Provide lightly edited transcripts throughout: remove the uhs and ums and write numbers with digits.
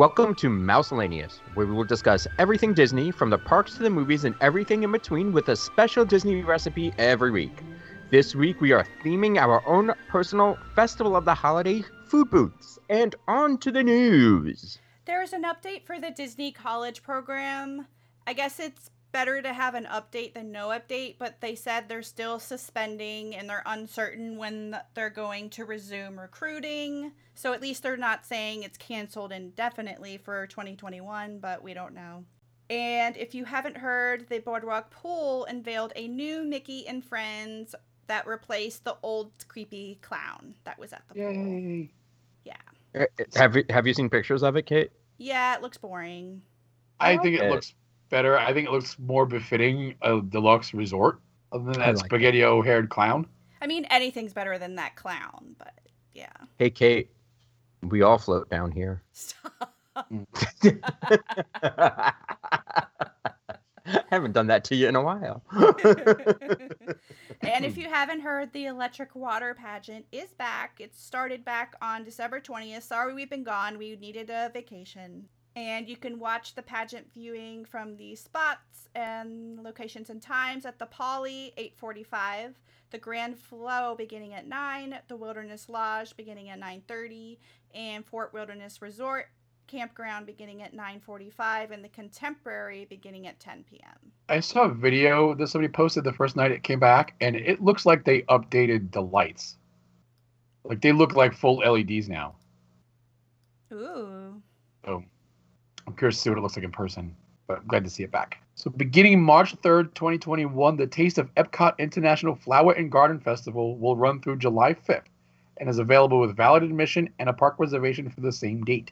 Welcome to Mouselaneous, where we will discuss everything Disney, from the parks to the movies and everything in between, with a special Disney recipe every week. This week we are theming our own personal festival of the holiday food booths. And on to the news. There is an update for the Disney College Program. I guess it's better to have an update than no update, but they said they're still suspending and they're uncertain when they're going to resume recruiting. So at least they're not saying it's canceled indefinitely for 2021, but we don't know. And if you haven't heard, the Boardwalk Pool unveiled a new Mickey and Friends that replaced the old creepy clown that was at the pool. Yeah. Have you seen pictures of it, Kate? Yeah, it looks boring. I think it looks better. I think it looks more befitting a deluxe resort other than that like spaghetti-haired clown. I mean, anything's better than that clown, but yeah. Hey, Kate, we all float down here. Stop. I haven't done that to you in a while. And if you haven't heard, the Electric Water Pageant is back. It started back on December 20th. Sorry we've been gone. We needed a vacation. And you can watch the pageant viewing from the spots and locations and times at the Poly, 8:45. The Grand Flow beginning at 9. The Wilderness Lodge beginning at 9:30. And Fort Wilderness Resort Campground beginning at 9:45 and the Contemporary beginning at 10 p.m. I saw a video that somebody posted the first night it came back, and it looks like they updated the lights. Like, they look like full LEDs now. Ooh. So I'm curious to see what it looks like in person, but I'm glad to see it back. So beginning March 3rd, 2021, the Taste of Epcot International Flower and Garden Festival will run through July 5th and is available with valid admission and a park reservation for the same date.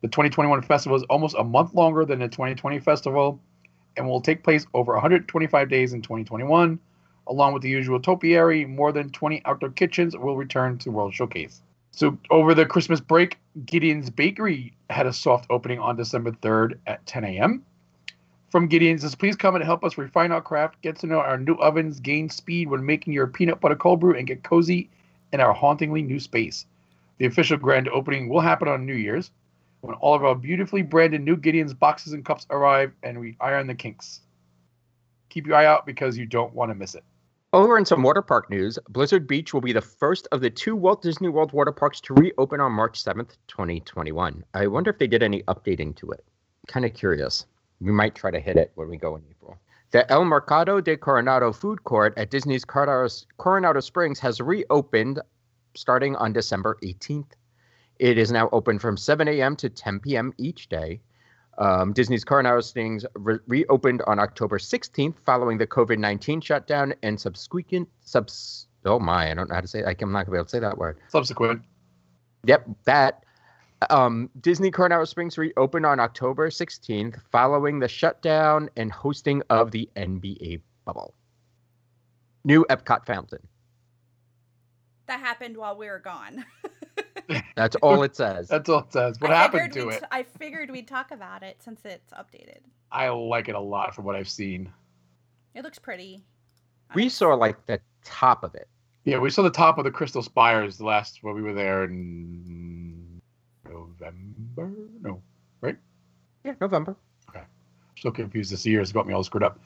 The 2021 festival is almost a month longer than the 2020 festival and will take place over 125 days in 2021. Along with the usual topiary, more than 20 outdoor kitchens will return to World Showcase. So over the Christmas break, Gideon's Bakery had a soft opening on December 3rd at 10 a.m. From Gideon's says, please come and help us refine our craft, get to know our new ovens, gain speed when making your peanut butter cold brew, and get cozy in our hauntingly new space. The official grand opening will happen on New Year's, when all of our beautifully branded new Gideon's boxes and cups arrive and we iron the kinks. Keep your eye out because you don't want to miss it. Over in some water park news, Blizzard Beach will be the first of the two Walt Disney World water parks to reopen on March 7th, 2021. I wonder if they did any updating to it. Kind of curious. We might try to hit it when we go in April. The El Mercado de Coronado food court at Disney's Coronado Springs has reopened starting on December 18th. It is now open from 7 a.m. to 10 p.m. each day. Disney's Coronado Springs reopened on October 16th following the COVID-19 shutdown and subsequent... I don't know how to say it. I'm not going to be able to say that word. Subsequent. Yep, that. Disney Coronado Springs reopened on October 16th following the shutdown and hosting of the NBA bubble. New Epcot Fountain. That happened while we were gone. That's all it says. That's all it says. What happened to it? I figured we'd talk about it since it's updated. I like it a lot from what I've seen. It looks pretty. We saw like the top of it. Yeah, we saw the top of the Crystal Spires the last when we were there in November? No, right? Yeah, November. Okay. I'm so confused this year. It's got me all screwed up.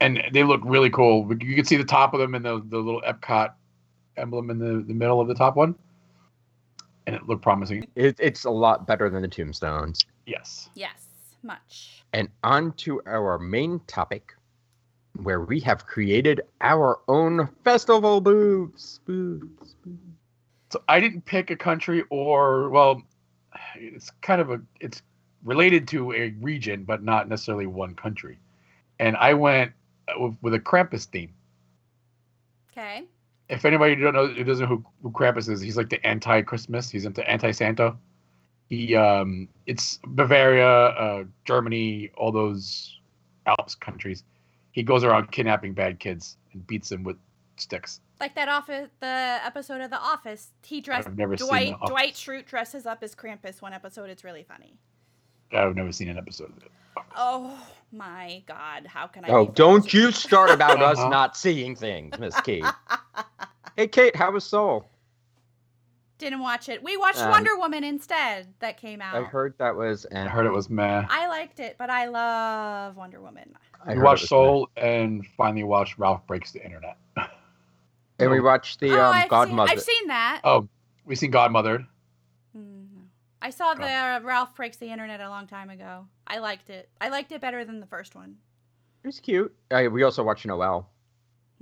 And they look really cool. You can see the top of them and the little Epcot emblem in the middle of the top one. And it looked promising. It's a lot better than the tombstones. Yes. Yes, much. And on to our main topic, where we have created our own festival booths. So I didn't pick a country or, well, it's related to a region, but not necessarily one country. And I went with a Krampus theme. Okay. If anybody doesn't know who Krampus is, he's like the anti-Christmas. He's into anti-Santa. He, it's Bavaria, Germany, all those Alps countries. He goes around kidnapping bad kids and beats them with sticks. Like that the episode of The Office. Dwight Schrute dresses up as Krampus one episode. It's really funny. I've never seen an episode of it. Oh my God! How can I? Oh, don't you start about us not seeing things, Miss Kate. Hey, Kate, how was Soul? Didn't watch it. We watched Wonder Woman instead that came out. I heard that was... I heard it was meh. I liked it, but I love Wonder Woman. We watched Soul and finally watched Ralph Breaks the Internet. And we watched the Godmothered. I've seen that. Oh, we've seen Godmothered. Mm-hmm. I saw the Ralph Breaks the Internet a long time ago. I liked it. I liked it better than the first one. It was cute. We also watched Noel.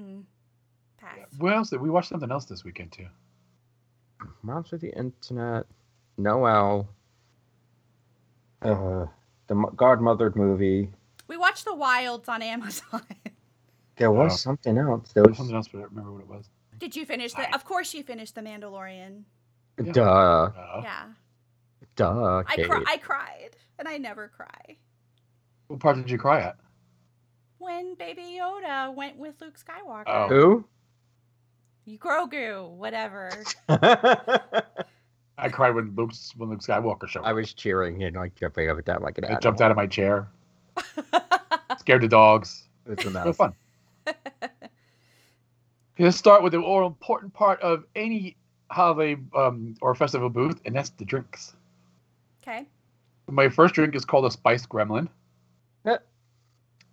Hmm. Pass. Yeah. What else? We watched something else this weekend, too. Moms of the Internet, Noel, the Godmothered movie. We watched The Wilds on Amazon. There was something else. There was something else, but I don't remember what it was. Did you finish the... Of course you finished The Mandalorian. Yeah. Duh. Yeah. Duh, Kate. I cried, and I never cry. What part did you cry at? When Baby Yoda went with Luke Skywalker. Oh. Who? Grogu, whatever. I cried when Luke Skywalker showed up. I was cheering and like jumping up and down like an animal. I jumped out of my chair. Scared the dogs. It was fun. Let's start with the all important part of any holiday or festival booth, and that's the drinks. Okay. My first drink is called a Spiced Gremlin.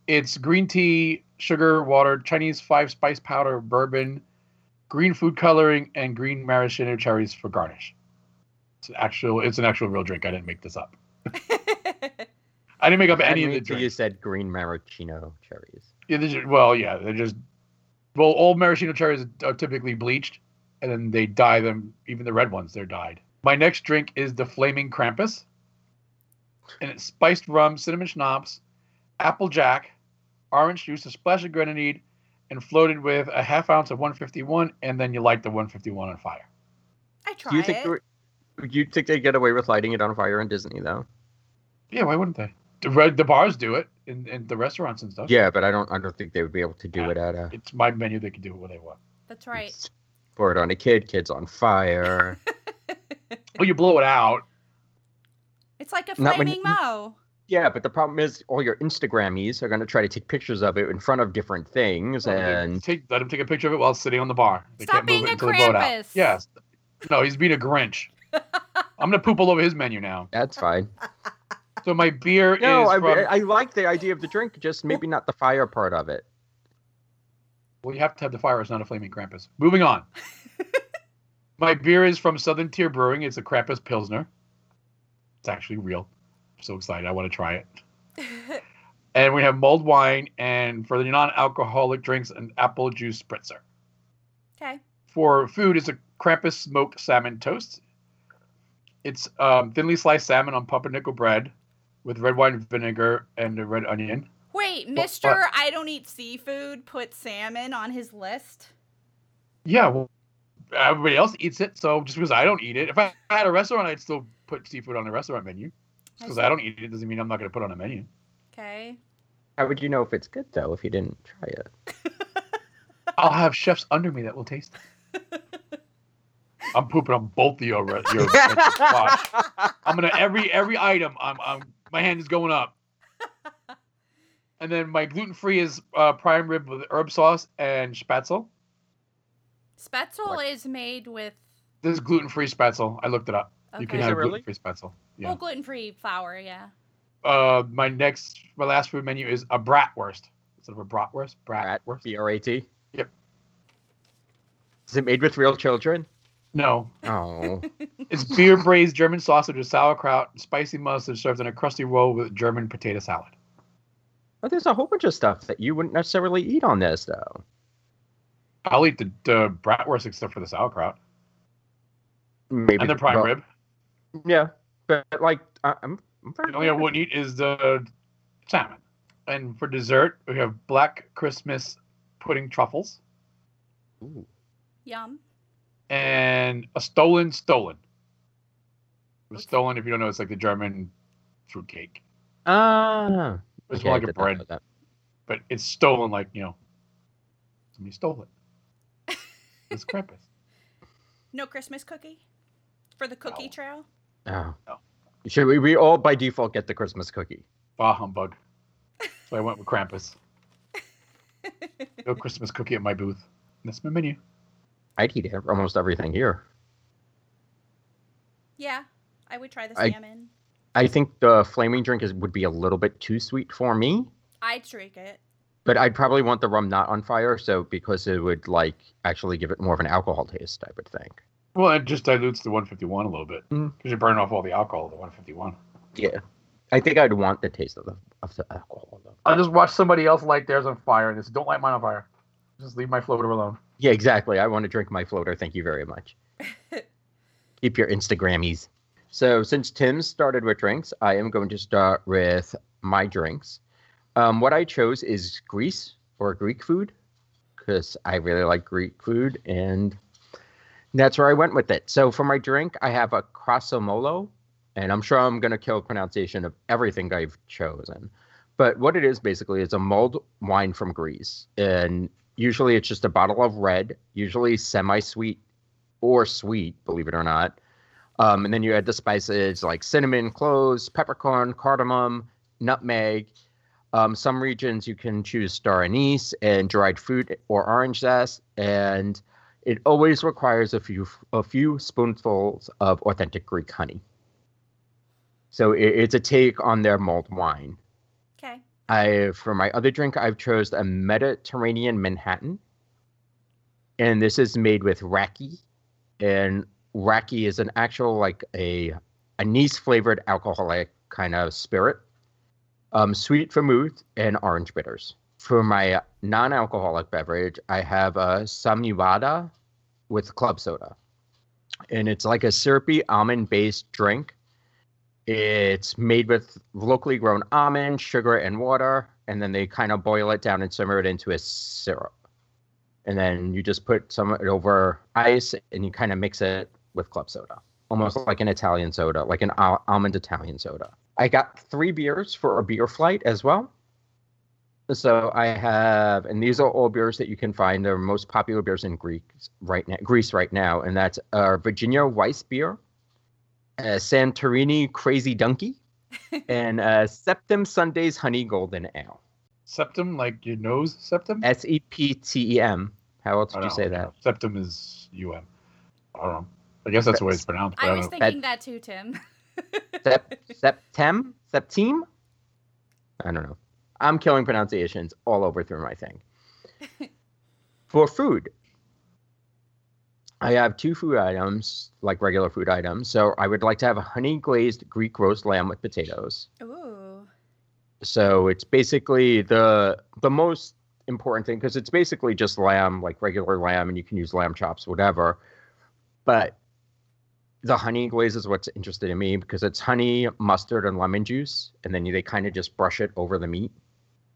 It's green tea, sugar, water, Chinese 5-spice powder, bourbon, green food coloring, and green maraschino cherries for garnish. It's an actual real drink. I didn't make this up. I didn't make up any of the drinks. You said green maraschino cherries. Yeah, they're just... Well, old maraschino cherries are typically bleached, and then they dye them. Even the red ones, they're dyed. My next drink is the Flaming Krampus, and it's spiced rum, cinnamon schnapps, apple jack, orange juice, a splash of grenadine, and floated with a half ounce of 151, and then you light the 151 on fire. I tried it. Do you think they get away with lighting it on fire in Disney, though? Yeah, why wouldn't they? The bars do it, and the restaurants and stuff. Yeah, but I don't think they would be able to do it at a... It's my menu. They can do it where they want. That's right. Pour it on a kid. Kid's on fire. Well, you blow it out. It's like a flaming moe. Yeah, but the problem is all your Instagrammies are going to try to take pictures of it in front of different things. Let them take a picture of it while sitting on the bar. They Stop can't being move it a Krampus. Yes. No, he's being a Grinch. I'm going to poop all over his menu now. That's fine. So my beer is from... I like the idea of the drink, just maybe not the fire part of it. Well, you have to have the fire. It's not a Flaming Krampus. Moving on. My beer is from Southern Tier Brewing. It's a Krampus Pilsner. It's actually real. So excited. I want to try it. And we have mulled wine, and for the non-alcoholic drinks, an apple juice spritzer. Okay. For food, it's a Krampus smoked salmon toast. It's thinly sliced salmon on pumpernickel bread with red wine vinegar and a red onion. Wait, Mr. I don't eat seafood put salmon on his list? Yeah, well, everybody else eats it, so just because I don't eat it. If I had a restaurant, I'd still put seafood on the restaurant menu. Because I don't eat it doesn't mean I'm not going to put on a menu. Okay. How would you know if it's good, though, if you didn't try it? I'll have chefs under me that will taste it. I'm pooping on both of your spots. I'm going to, every item, my hand is going up. And then my gluten-free is prime rib with herb sauce and spätzle. Spätzle is made with... This is gluten-free spätzle. I looked it up. Okay. You can have gluten-free spätzle. Yeah. Well, gluten-free flour, yeah. My last food menu is a bratwurst. Instead of a bratwurst, bratwurst. B-R-A-T? Yep. Is it made with real children? No. Oh. It's beer braised German sausage with sauerkraut and spicy mustard served in a crusty roll with German potato salad. But there's a whole bunch of stuff that you wouldn't necessarily eat on this, though. I'll eat the bratwurst except for the sauerkraut. Maybe. And the prime rib. Yeah. But, like, the only I wouldn't eat is the salmon. And for dessert, we have black Christmas pudding truffles. Ooh. Yum. And a Stollen. Okay. Stollen, if you don't know, it's like the German fruitcake. It's more like a bread. But it's stolen, like, you know, somebody stole it. It's Krampus. No Christmas cookie? For the cookie trail? Oh. No. Should we all by default get the Christmas cookie? Bah humbug. So I went with Krampus. No Christmas cookie at my booth. That's my menu. I'd eat almost everything here. I would try the salmon. I think the flaming drink would be a little bit too sweet for me. I'd drink it. But I'd probably want the rum not on fire, so because it would, like, actually give it more of an alcohol taste, I would think. Well, it just dilutes the 151 a little bit, because you're burning off all the alcohol of the 151. Yeah. I think I'd want the taste of the alcohol, though. I just watched somebody else light theirs on fire, and don't light mine on fire. Just leave my floater alone. Yeah, exactly. I want to drink my floater. Thank you very much. Keep your Instagrammies. So since Tim started with drinks, I am going to start with my drinks. What I chose is Greece or Greek food, because I really like Greek food, and that's where I went with it. So for my drink, I have a Krasomolo, and I'm sure I'm going to kill pronunciation of everything I've chosen. But what it is basically is a mulled wine from Greece, and usually it's just a bottle of red, usually semi-sweet or sweet, believe it or not. And then you add the spices like cinnamon, cloves, peppercorn, cardamom, nutmeg. Some regions you can choose star anise and dried fruit or orange zest, and it always requires a few spoonfuls of authentic Greek honey. So it's a take on their mulled wine. Okay. For my other drink, I've chosen a Mediterranean Manhattan, and this is made with raki, and raki is an actual like a anise flavored alcoholic kind of spirit. Sweet vermouth and orange bitters. For my non-alcoholic beverage, I have a samyada with club soda. And it's like a syrupy almond-based drink. It's made with locally grown almonds, sugar, and water. And then they kind of boil it down and simmer it into a syrup. And then you just put some of it over ice and you kind of mix it with club soda. Almost like an Italian soda, like an almond Italian soda. I got 3 beers for a beer flight as well. So I have, and these are all beers that you can find. They're most popular beers in Greece right now. And that's a Virginia Weiss beer, a Santorini Crazy Donkey, and a Septem Sunday's Honey Golden Ale. Septem, like your nose septum? Septem. How else would you say that? Septem is U-M. I don't know. I guess that's the way it's pronounced. I was thinking that too, Tim. Septem? I don't know. I'm killing pronunciations all over through my thing. For food, I have 2 food items, like regular food items. So I would like to have a honey glazed Greek roast lamb with potatoes. Ooh. So it's basically the most important thing, because it's basically just lamb, like regular lamb, and you can use lamb chops, whatever. But the honey glaze is what's interesting to me, because it's honey, mustard, and lemon juice. And then they kind of just brush it over the meat.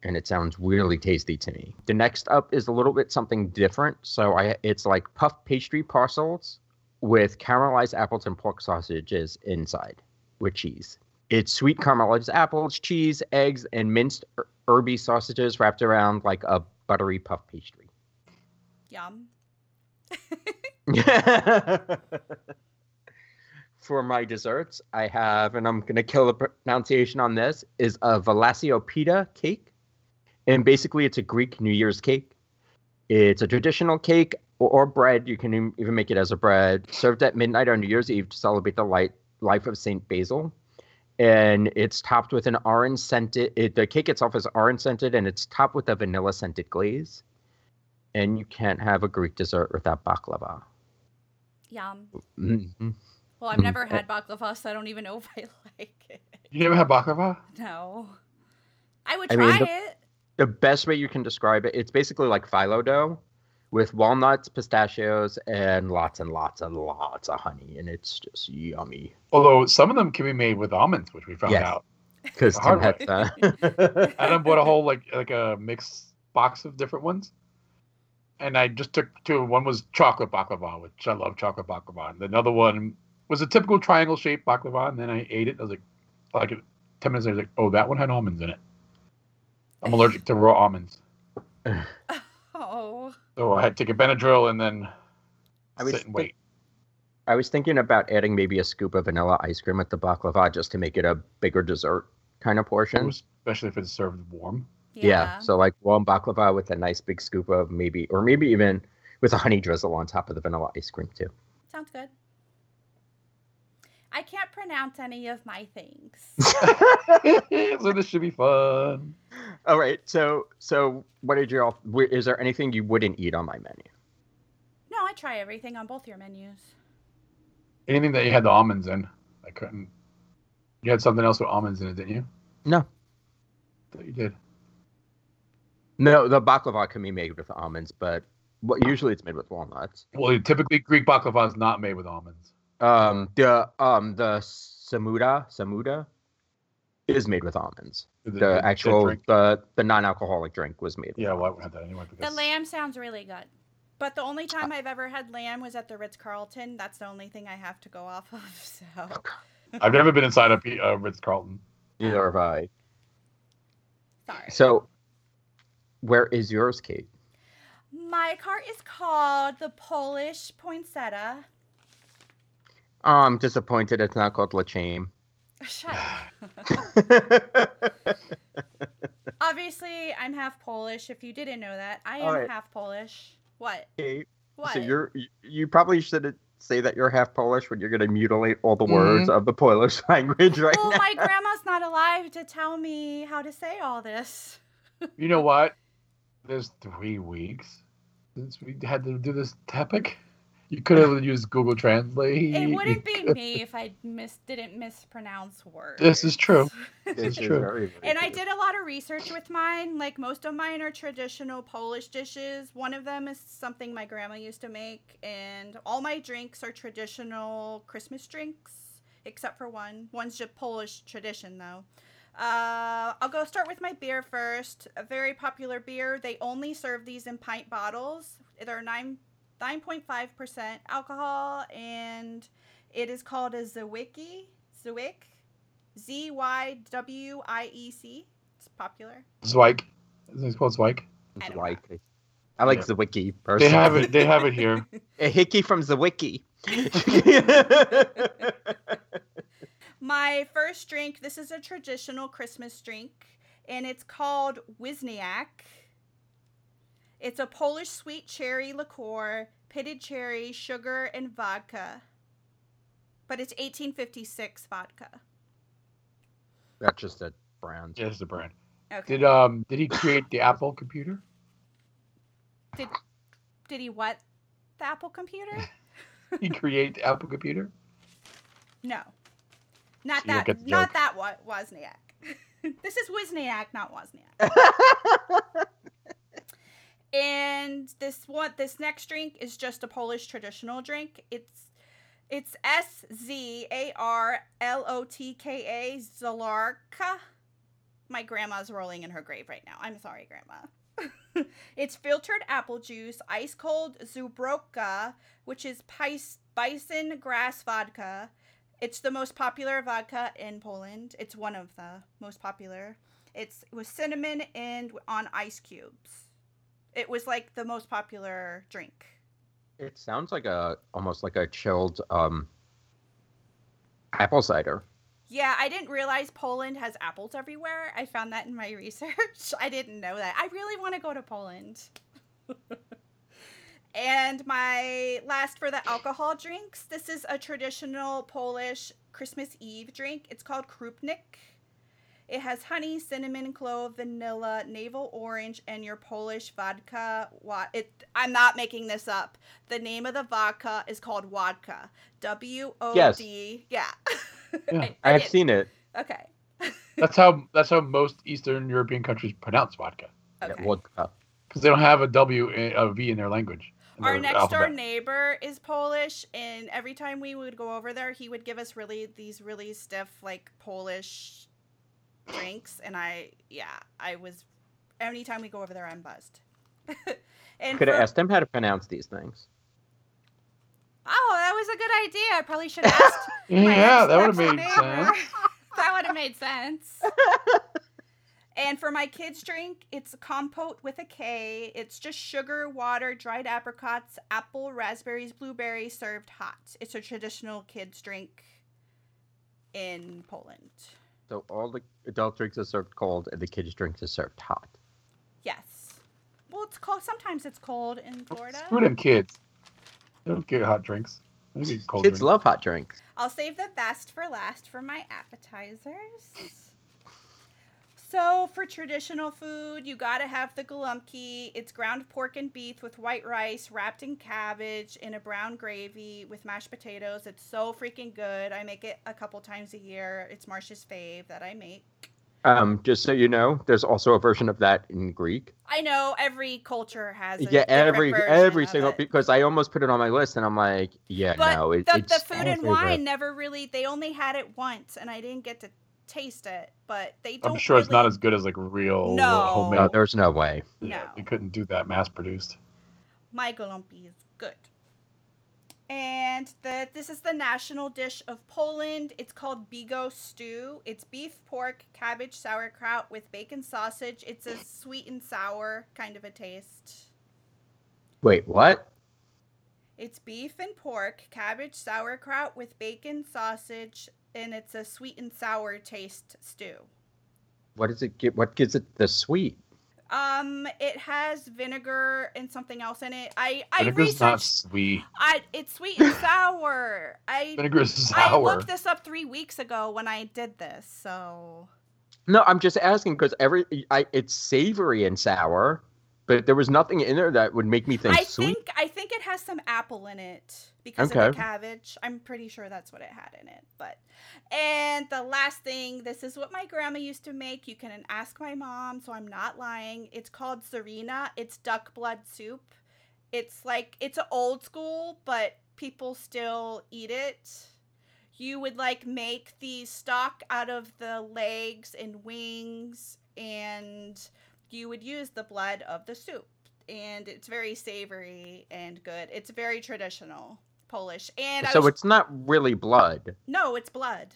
And it sounds really tasty to me. The next up is a little bit something different. So it's like puff pastry parcels with caramelized apples and pork sausages inside with cheese. It's sweet caramelized apples, cheese, eggs, and minced herby sausages wrapped around like a buttery puff pastry. Yum. For my desserts, I have, and I'm going to kill the pronunciation on this, is a Velasio pita cake. And basically, it's a Greek New Year's cake. It's a traditional cake or bread. You can even make it as a bread. Served at midnight on New Year's Eve to celebrate the life of St. Basil. And it's topped with an orange-scented, the cake itself is orange-scented, and it's topped with a vanilla-scented glaze. And you can't have a Greek dessert without baklava. Yum. Mm-hmm. Well, I've never had baklava, so I don't even know if I like it. You never had baklava? No. I would try it. The best way you can describe it, it's basically like phyllo dough with walnuts, pistachios, and lots of honey. And it's just yummy. Although some of them can be made with almonds, which we found out. Because Tim had that. Adam bought a whole like a mixed box of different ones. And I just took 2. One was chocolate baklava, which I love chocolate baklava. And another one was a typical triangle-shaped baklava, and then I ate it. I was like 10 minutes later, I was like, oh, that one had almonds in it. I'm allergic to raw almonds. Oh. So I had to take a Benadryl and then sit and wait. I was thinking about adding maybe a scoop of vanilla ice cream with the baklava just to make it a bigger dessert kind of portion. Especially if it's served warm. Yeah. So like warm baklava with a nice big scoop of maybe even with a honey drizzle on top of the vanilla ice cream too. Sounds good. I can't pronounce any of my things. So this should be fun. All right. So what did you all? Is there anything you wouldn't eat on my menu? No, I try everything on both your menus. Anything that you had the almonds in, I couldn't. You had something else with almonds in it, didn't you? No. I thought you did. No, the baklava can be made with almonds, but usually it's made with walnuts. Well, typically Greek baklava is not made with almonds. The samuda is made with almonds. The actual the non-alcoholic drink was made with almonds. Well, I wouldn't have that anyway. Because... The lamb sounds really good. But the only time I've ever had lamb was at the Ritz Carlton. That's the only thing I have to go off of. So I've never been inside a Ritz Carlton. Neither have I. Sorry. So, where is yours, Kate? My cart is called the Polish Poinsettia. Oh, I'm disappointed it's not called Lachame. Shut up. Obviously, I'm half Polish. If you didn't know that, I am half Polish. What? Kate, what? So you probably shouldn't say that you're half Polish when you're going to mutilate all the words of the Polish language right now. Well, my grandma's not alive to tell me how to say all this. You know what? There's 3 weeks since we had to do this topic. You could have used Google Translate. It wouldn't be me if I didn't mispronounce words. This is true. This is true. And I did a lot of research with mine. Like, most of mine are traditional Polish dishes. One of them is something my grandma used to make. And all my drinks are traditional Christmas drinks, except for one. One's just Polish tradition, though. I'll go start with my beer first. A very popular beer. They only serve these in pint bottles. They're 9.5% alcohol, and it is called a Zwicky. Zwiec. It's popular. Zwiec. Isn't it called Zwiec? Zwiec. I like Zwicky personally. They have it here. A hickey from Zwicky. My first drink, this is a traditional Christmas drink, and it's called Wiśniak. It's a Polish sweet cherry liqueur, pitted cherry, sugar, and vodka. But it's 1856 vodka. That's just a brand. Yeah, it's a brand. Okay. Did he create the Apple computer? Did he what? The Apple computer? He create the Apple computer? No. Not that one, Wozniak. This is Wiśniak, not Wozniak. And this next drink is just a Polish traditional drink. It's SZARLOTKA, Zalarka. My grandma's rolling in her grave right now. I'm sorry, Grandma. It's filtered apple juice, ice cold Zubrovka, which is bison grass vodka. It's the most popular vodka in Poland. It's one of the most popular. It's with cinnamon and on ice cubes. It was like the most popular drink. It sounds like almost like a chilled apple cider. Yeah, I didn't realize Poland has apples everywhere. I found that in my research. I didn't know that. I really want to go to Poland. And my last for the alcohol drinks, this is a traditional Polish Christmas Eve drink. It's called Krupnik. It has honey, cinnamon, clove, vanilla, navel orange, and your Polish vodka. I'm not making this up. The name of the vodka is called Wodka. WOD. Yes. Yeah. I have seen it. Okay. That's how most Eastern European countries pronounce vodka. Okay. Wodka. Because they don't have a W, a V in their language. Our next door neighbor is Polish, and every time we would go over there, he would give us these really stiff like Polish drinks, and I was, anytime we go over there, I'm buzzed. And could have asked him how to pronounce these things. Oh, that was a good idea. I probably should have asked. Yeah, that would have made sense. That would have made sense. And for my kids' drink, it's a compote with a K. It's just sugar, water, dried apricots, apple, raspberries, blueberries, served hot. It's a traditional kids' drink in Poland. So all the adult drinks are served cold, and the kids' drinks are served hot. Yes. Well, it's cold. Sometimes it's cold in Florida. Screw them kids. They don't get hot drinks. Kids love hot drinks. I'll save the best for last for my appetizers. So for traditional food, you gotta have the gołąbki. It's ground pork and beef with white rice wrapped in cabbage in a brown gravy with mashed potatoes. It's so freaking good. I make it a couple times a year. It's Marsha's fave that I make. Just so you know, there's also a version of that in Greek. I know every culture has it. Yeah, every single, because I almost put it on my list and I'm like, But the food and wine never really, they only had it once and I didn't get to taste it, but they don't. I'm sure it's not as good as like real homemade. No, there's no way. Yeah, no. You couldn't do that mass produced. My gołąbki is good. And this is the national dish of Poland. It's called bigo stew. It's beef, pork, cabbage, sauerkraut with bacon sausage. It's a sweet and sour kind of a taste. Wait, what? It's beef and pork, cabbage, sauerkraut with bacon sausage, and it's a sweet and sour taste stew. What does it get? What gives it the sweet? It has vinegar and something else in it. Vinegar's not sweet. It's sweet and sour. Vinegar's sour. I looked this up 3 weeks ago when I did this, so. No, I'm just asking because it's savory and sour, but there was nothing in there that would make me think sweet. I think it has some apple in it because of the cabbage. I'm pretty sure that's what it had in it. And the last thing, this is what my grandma used to make. You can ask my mom, so I'm not lying. It's called Serena. It's duck blood soup. It's an old school, but people still eat it. You would make the stock out of the legs and wings, and you would use the blood of the soup, and it's very savory and good. It's very traditional Polish. And it's not really blood. No, it's blood.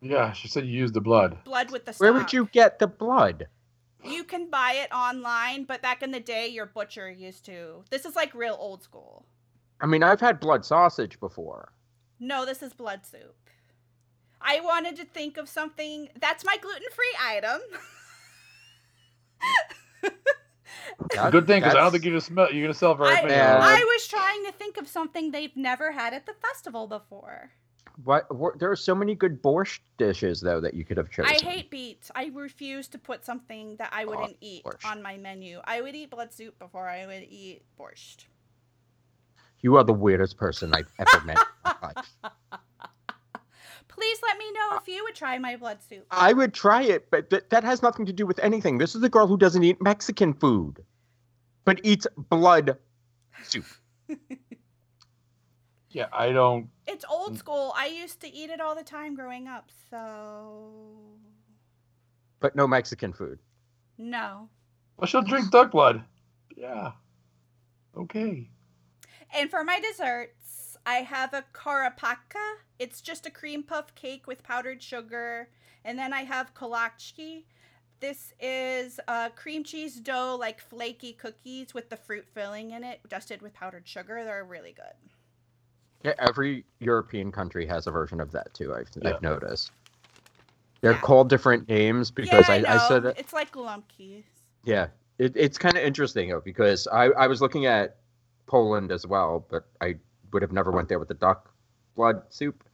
Yeah, she said you use the blood. Blood with the stock. Where would you get the blood? You can buy it online, but back in the day, your butcher used to. This is real old school. I mean, I've had blood sausage before. No, this is blood soup. I wanted to think of something. That's my gluten-free item. Good thing, because I don't think you're going to sell very many. I was trying to think of something they've never had at the festival before. There are so many good borscht dishes, though, that you could have chosen. I hate beets. I refuse to put something that I wouldn't eat on my menu. I would eat blood soup before I would eat borscht. You are the weirdest person I've ever met in my life. Please let me know if you would try my blood soup. I would try it, but that has nothing to do with anything. This is the girl who doesn't eat Mexican food, but eats blood soup. Yeah, I don't. It's old school. I used to eat it all the time growing up, so. But no Mexican food. No. Well, she'll drink duck blood. Yeah. Okay. And for my desserts, I have a karapaka. It's just a cream puff cake with powdered sugar. And then I have kolaczki. This is cream cheese dough, flaky cookies with the fruit filling in it, dusted with powdered sugar. They're really good. Yeah, every European country has a version of that, too, I've noticed. They're called different names because I said that. It's like gołąbki. Yeah, it's kind of interesting, though, because I was looking at Poland as well, but I would have never went there with the duck blood soup.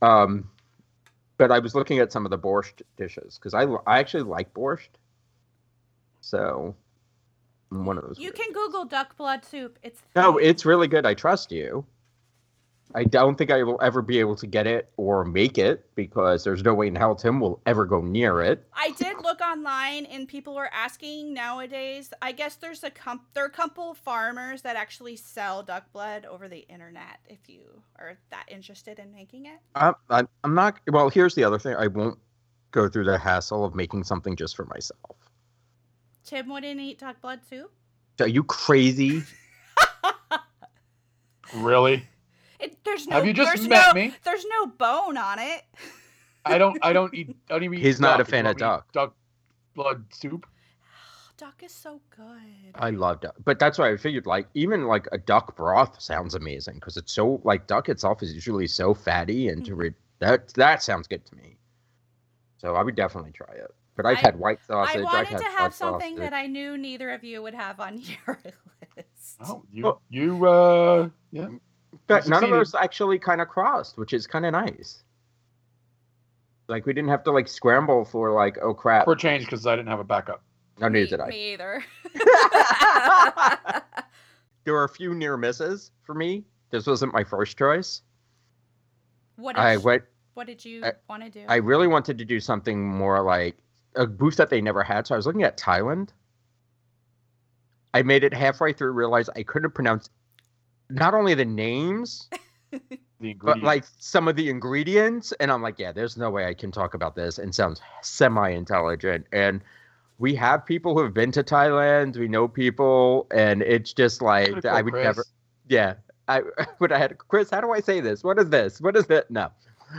But I was looking at some of the borscht dishes because I actually like borscht. So I'm one of those. You can Google duck blood soup. It's really good. I trust you. I don't think I will ever be able to get it or make it because there's no way in hell Tim will ever go near it. I did look online and people were asking nowadays. I guess there's there are a couple farmers that actually sell duck blood over the internet if you are that interested in making it. I'm not. Well, here's the other thing. I won't go through the hassle of making something just for myself. Tim wouldn't eat duck blood soup? Are you crazy? Really? Have you just met me? There's no bone on it. I don't even eat. He's not a fan of duck. Duck blood soup. Duck is so good. I love duck, but that's why I figured even a duck broth sounds amazing because it's so duck itself is usually so fatty and that sounds good to me. So I would definitely try it. But I've had white sausage. I wanted to have something that I knew neither of you would have on your list. Oh, you. none of those actually kind of crossed, which is kind of nice. Like, we didn't have to, like, scramble for, like, oh, crap. For change, because I didn't have a backup. No, neither did I. Me either. There were a few near misses for me. This wasn't my first choice. What did you want to do? I really wanted to do something more like a booth that they never had, so I was looking at Thailand. I made it halfway through, realized I couldn't pronounce not only the names, but like some of the ingredients. And I'm like, yeah, there's no way I can talk about this and sound semi-intelligent. And we have people who have been to Thailand. We know people. And it's just like, I would never. Yeah. I had Chris, how do I say this? What is this? What is that? No.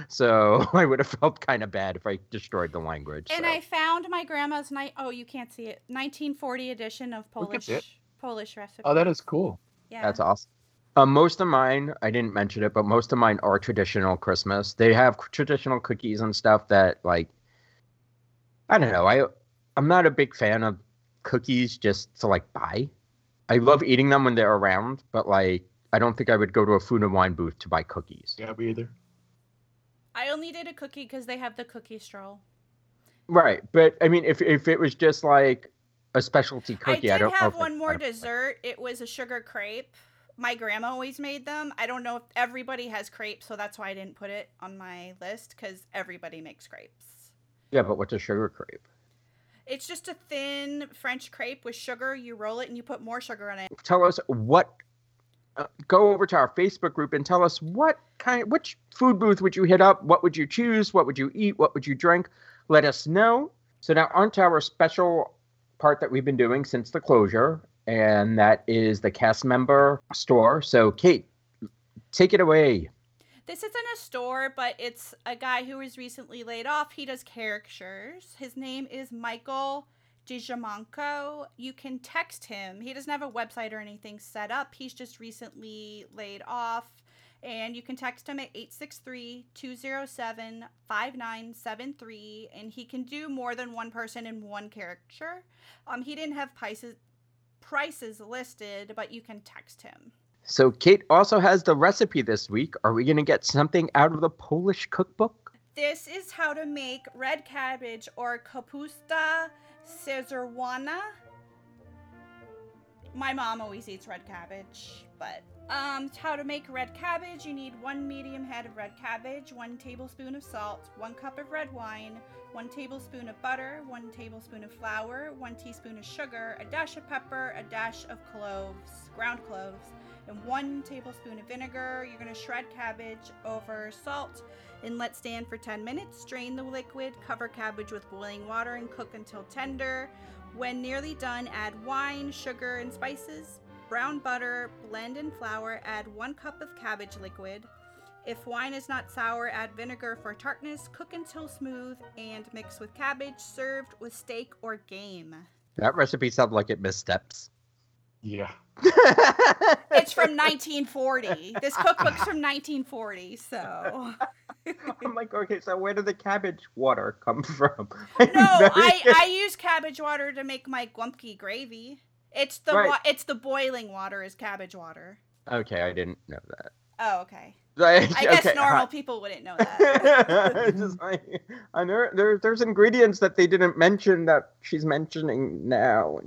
So I would have felt kind of bad if I destroyed the language. And so. I found my grandma's you can't see it. 1940 edition of Polish recipe. Oh, that is cool. Yeah. That's awesome. Most of mine, I didn't mention it, but most of mine are traditional Christmas. They have traditional cookies and stuff that, like, I don't know. I'm not a big fan of cookies just to, like, buy. I love eating them when they're around, but, like, I don't think I would go to a food and wine booth to buy cookies. Yeah, me either. I only did a cookie because they have the cookie stroll. Right, but, I mean, if it was just, like, a specialty cookie, I don't know. I did have one more dessert. It was a sugar crepe. My grandma always made them. I don't know if everybody has crepes, so that's why I didn't put it on my list, because everybody makes crepes. Yeah, but what's a sugar crepe? It's just a thin French crepe with sugar. You roll it and you put more sugar on it. Tell us what... go over to our Facebook group and tell us which food booth would you hit up? What would you choose? What would you eat? What would you drink? Let us know. So now on to our special part that we've been doing since the closure, and that is the cast member store. So, Kate, take it away. This isn't a store, but it's a guy who was recently laid off. He does caricatures. His name is Michael DiGiamanco. You can text him. He doesn't have a website or anything set up. He's just recently laid off. And you can text him at 863-207-5973. And he can do more than one person in one caricature. He didn't have prices listed, but you can text him. So Kate also has the recipe this week. Are we going to get something out of the Polish cookbook? This is how to make red cabbage or kapusta Caesarwana. My mom always eats red cabbage, but how to make red cabbage. You need 1 medium head of red cabbage, 1 tablespoon of salt, 1 cup of red wine, 1 tablespoon of butter, 1 tablespoon of flour, 1 teaspoon of sugar, a dash of pepper, a dash of ground cloves, and 1 tablespoon of vinegar. You're going to shred cabbage over salt and let stand for 10 minutes. Drain the liquid, cover cabbage with boiling water, and cook until tender. When nearly done, add wine, sugar, and spices, brown butter, blend in flour, add 1 cup of cabbage liquid. If wine is not sour, add vinegar for tartness, cook until smooth, and mix with cabbage, served with steak or game. That recipe sounds like it missteps. Yeah. It's from 1940. This cookbook's from 1940, so... I'm like, okay, so where did the cabbage water come from? I use cabbage water to make my gołąbki gravy. It's the boiling water is cabbage water. Okay, I didn't know that. Oh, okay. I guess normal people wouldn't know that. Just like, I know there's ingredients that they didn't mention that she's mentioning now.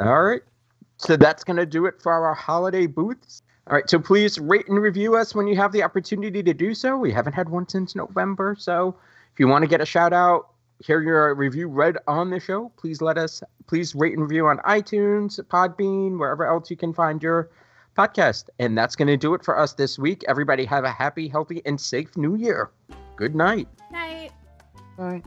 All right. So that's going to do it for our holiday booths. All right, so please rate and review us when you have the opportunity to do so. We haven't had one since November, so if you want to get a shout-out, hear your review read on the show, please rate and review on iTunes, Podbean, wherever else you can find your podcast. And that's going to do it for us this week. Everybody have a happy, healthy, and safe New Year. Good night. Night. Bye.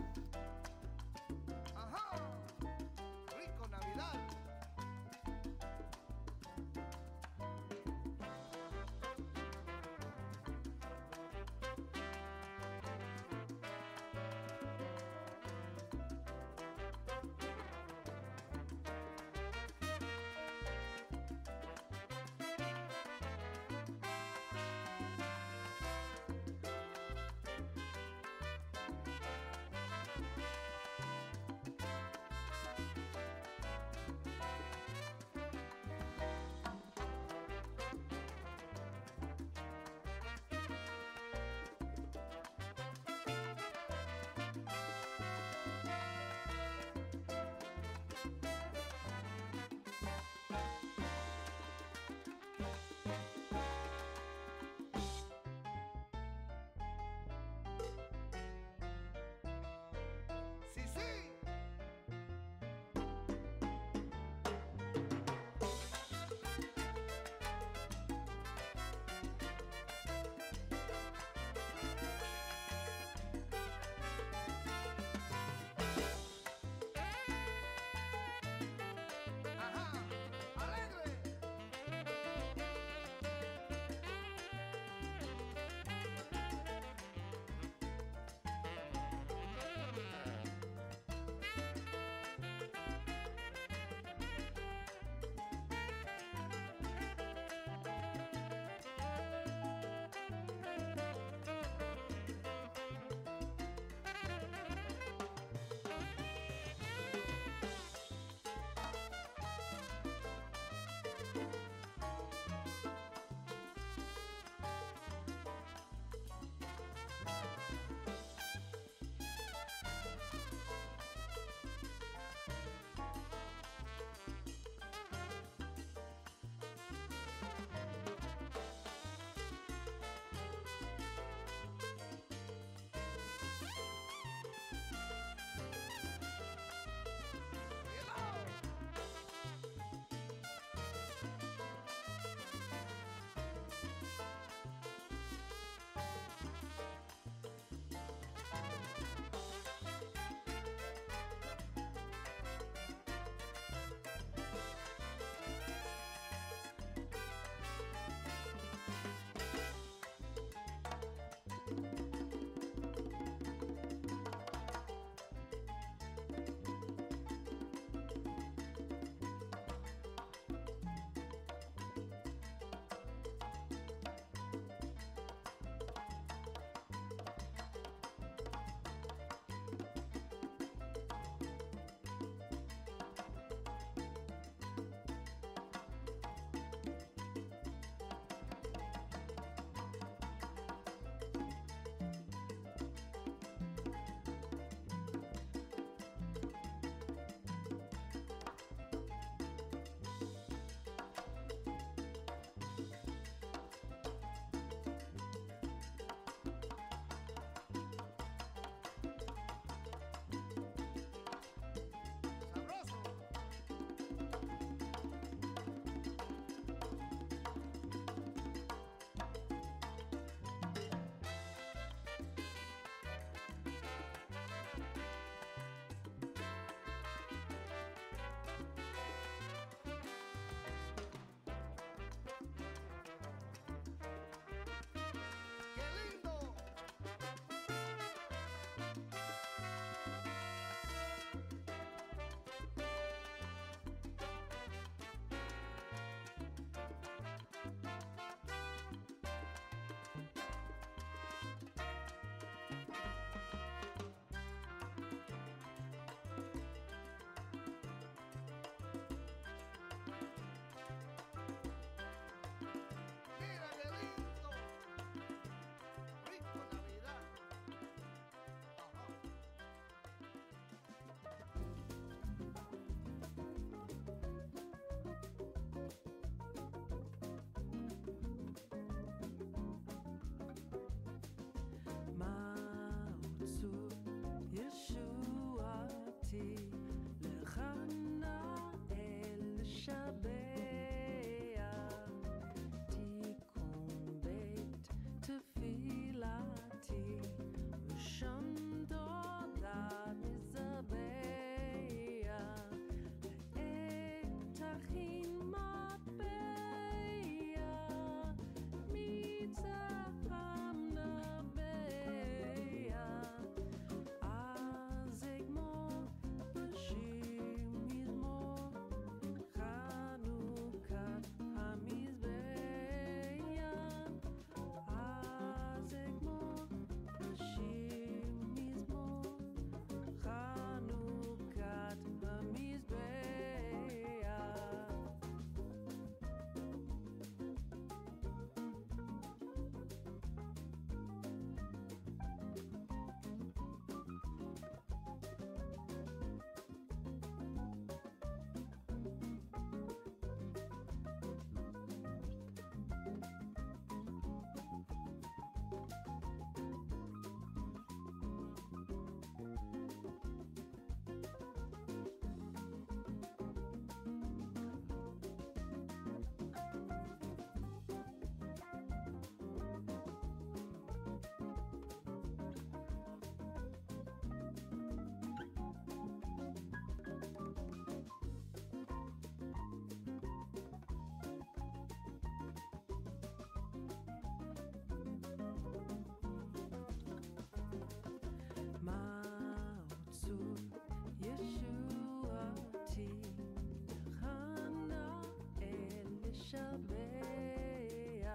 Potrzebuje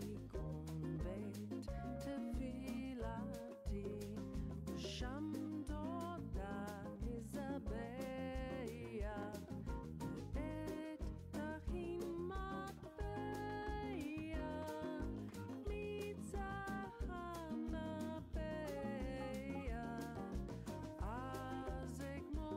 tikun bet tefila di sham doda izabeya et tahimat beya mitzahana beya azegmo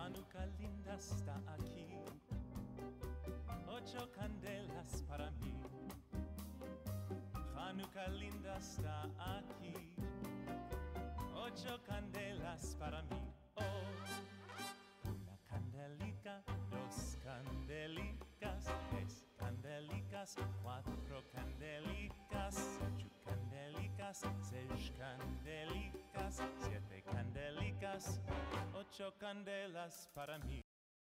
Hanukkah linda está aquí, 8 candelas para mí. Hanukkah linda está aquí, 8 candelas para mí. Oh, una candelica, 2 candelicas, 3 candelicas, 4 candelicas, 8 candelicas, 6 candelicas, 7 candelicas, 8 candelas para mí.